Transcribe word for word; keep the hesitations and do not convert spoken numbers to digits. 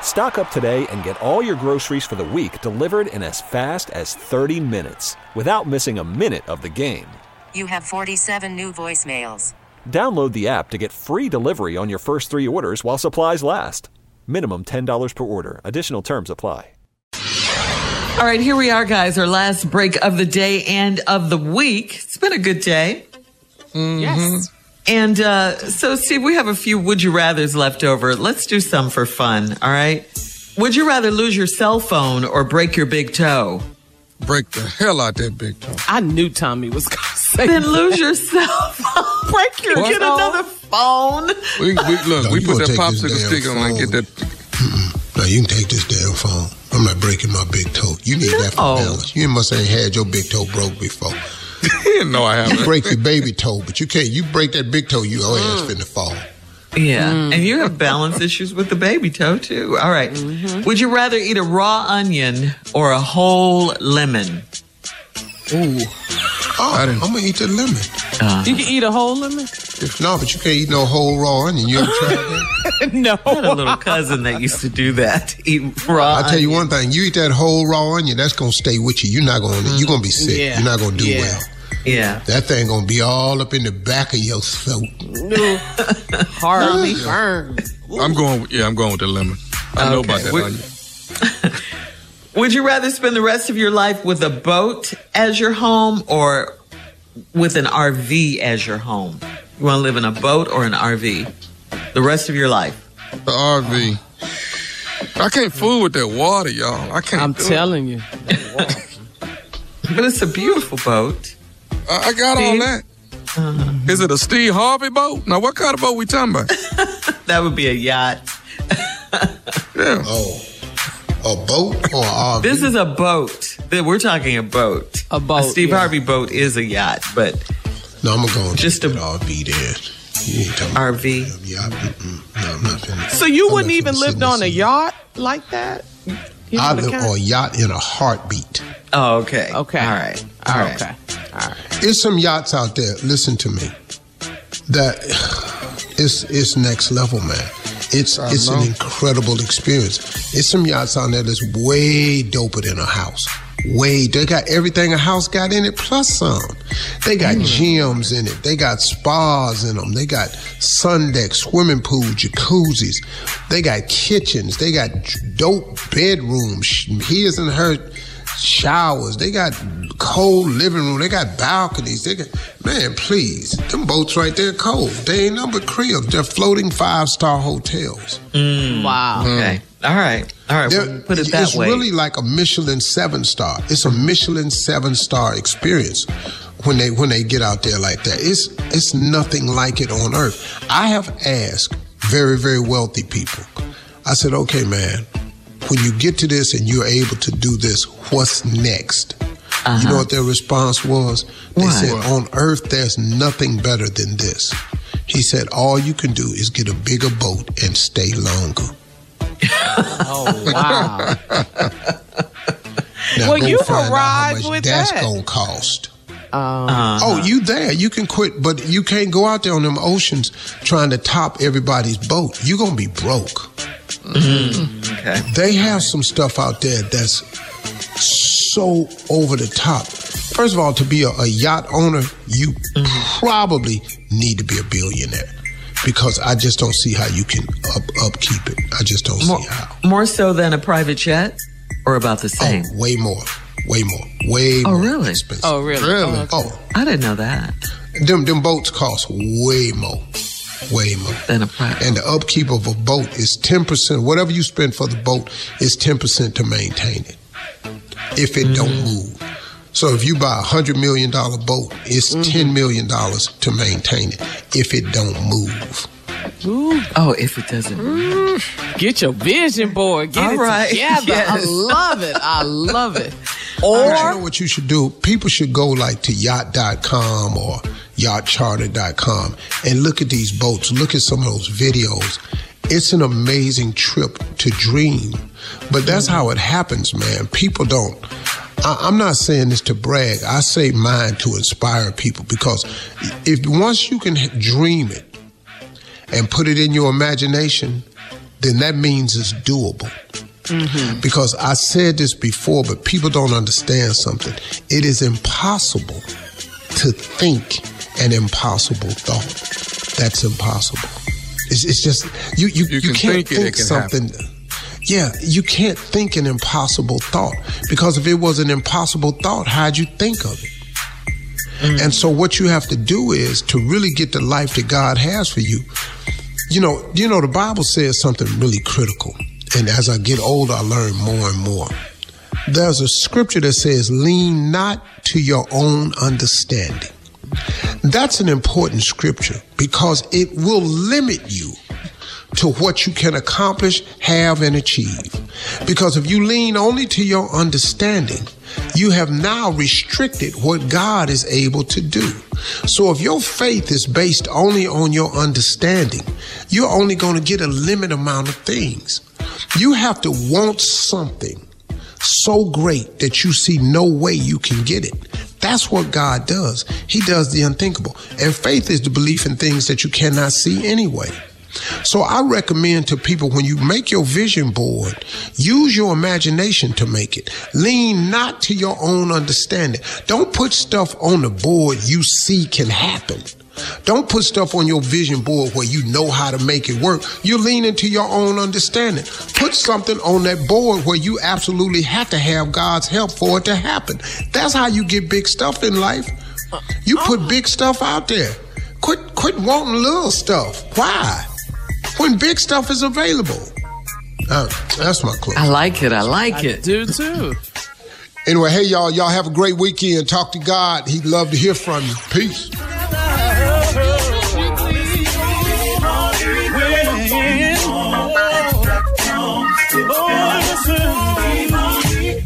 Stock up today and get all your groceries for the week delivered in as fast as thirty minutes without missing a minute of the game. You have forty-seven new voicemails. Download the app to get free delivery on your first three orders while supplies last. Minimum ten dollars per order. Additional terms apply. All right, here we are, guys. Our last break of the day and of the week. It's been a good day. Mm-hmm. Yes. And uh, so, Steve, we have a few Would You Rathers left over. Let's do some for fun, all right? Would you rather lose your cell phone or break your big toe? Break the hell out that big toe. I knew Tommy was going to say then that. Lose your cell phone. Break your what? Get another phone. We, we, look, no, we put that popsicle stick on and get that. Mm-mm. No, you can take this damn phone. I'm not breaking my big toe. You need no. that for balance. You must have had your big toe broke before. No, I haven't. You break your baby toe, but you can't. You break that big toe, you your ass finna fall. Yeah, mm. and you have balance issues with the baby toe, too. All right. Mm-hmm. Would you rather eat a raw onion or a whole lemon? Ooh. Oh, I I'm going to eat the lemon. Uh, you can eat a whole lemon? No, but you can't eat no whole raw onion. You ever tried that? No. I had a little cousin that used to do that, eat raw I'll onion. Tell you one thing. You eat that whole raw onion, that's going to stay with you. You're not going to, you're going to be sick. Yeah. You're not going to do yeah. well. Yeah. That thing going to be all up in the back of your throat. No. Hardly burned. I'm going, yeah, I'm going with the lemon. I okay. know about that Would, onion. Would you rather spend the rest of your life with a boat as your home or with an R V as your home? You want to live in a boat or an R V the rest of your life? The R V. Oh. I can't fool with that water, y'all. I can't. I'm telling it. you. But it's a beautiful boat. I got Steve? all that. Uh-huh. Is it a Steve Harvey boat? Now, what kind of boat we talking about? That would be a yacht. Yeah. Oh, a boat or an R V? This is a boat. We're talking a boat. A boat. A Steve yeah. Harvey boat is a yacht, but no, I'm gonna go just a R V there. You ain't talking R V. About yacht. No, I'm not finna. So you I'm wouldn't even lived on a yacht like that? I live on a yacht in a heartbeat. Oh, okay. Okay. All right. All right. Okay. All right. There's some yachts out there, listen to me, that it's it's next level, man. It's I it's know. an incredible experience. There's some yachts out there that's way doper than a house. Way, they got everything a house got in it, plus some. They got mm. gyms in it. They got spas in them. They got sun decks, swimming pool, jacuzzis. They got kitchens. They got dope bedrooms, his and her showers. They got cold living room. They got balconies. They got, man, please. Them boats right there cold. They ain't nothing but cribs. They're floating five-star hotels. Mm, wow. Mm. Okay. All right. All right. We'll put it that it's way. It's really like a Michelin seven star. It's a Michelin seven star experience when they when they get out there like that. It's it's nothing like it on earth. I have asked very, very wealthy people. I said, okay, man, when you get to this and you're able to do this, what's next? Uh-huh. You know what their response was? They what? said, on earth, there's nothing better than this. He said, all you can do is get a bigger boat and stay longer. Oh, wow. Now, well, you can ride with that's that. That's going to cost. Uh-huh. Oh, you there. You can quit, but you can't go out there on them oceans trying to top everybody's boat. You're going to be broke. Mm-hmm. Okay. They have some stuff out there that's so over the top. First of all, to be a, a yacht owner, you mm-hmm. probably need to be a billionaire. Because I just don't see how you can up, upkeep it. I just don't more, see how. More so than a private jet or about the same? Oh, way more. Way more. Way oh, more really? expensive. Oh, really? Really? Oh, okay. oh. I didn't know that. Them them boats cost way more. wayman. And, and the upkeep of a boat is ten percent. Whatever you spend for the boat is ten percent to maintain it if it mm-hmm. don't move. So if you buy a one hundred million dollars boat, it's mm-hmm. ten million dollars to maintain it if it don't move. Ooh. Oh, if it doesn't move. Get your vision board. Get All it right. together. Yes. I love it. I love it. Or you know what you should do? People should go like to yacht dot com or yacht charter dot com and look at these boats. Look at some of those videos. It's an amazing trip to dream. But that's how it happens, man. People don't. I, I'm not saying this to brag. I say mine to inspire people, because if once you can dream it and put it in your imagination, then that means it's doable. Mm-hmm. Because I said this before, but people don't understand something. It is impossible to think an impossible thought. That's impossible. It's, it's just, you, you, you, you can can't think, think, it, think it something. Happen. Yeah, you can't think an impossible thought, because if it was an impossible thought, how'd you think of it? Mm-hmm. And so what you have to do is to really get the life that God has for you. You know, you know, the Bible says something really critical. And as I get older, I learn more and more. There's a scripture that says, lean not to your own understanding. That's an important scripture, because it will limit you to what you can accomplish, have, and achieve. Because if you lean only to your understanding, you have now restricted what God is able to do. So if your faith is based only on your understanding, you're only going to get a limited amount of things. You have to want something so great that you see no way you can get it. That's what God does. He does the unthinkable. And faith is the belief in things that you cannot see anyway. So I recommend to people, when you make your vision board, use your imagination to make it. Lean not to your own understanding. Don't put stuff on the board you see can happen. Don't put stuff on your vision board where you know how to make it work. You're leaning to your own understanding. Put something on that board where you absolutely have to have God's help for it to happen. That's how you get big stuff in life. You put big stuff out there. Quit, quit wanting little stuff. Why? When big stuff is available. Uh, that's my clue. I like it. I like it. I do too. Anyway, hey, y'all. Y'all have a great weekend. Talk to God. He'd love to hear from you. Peace.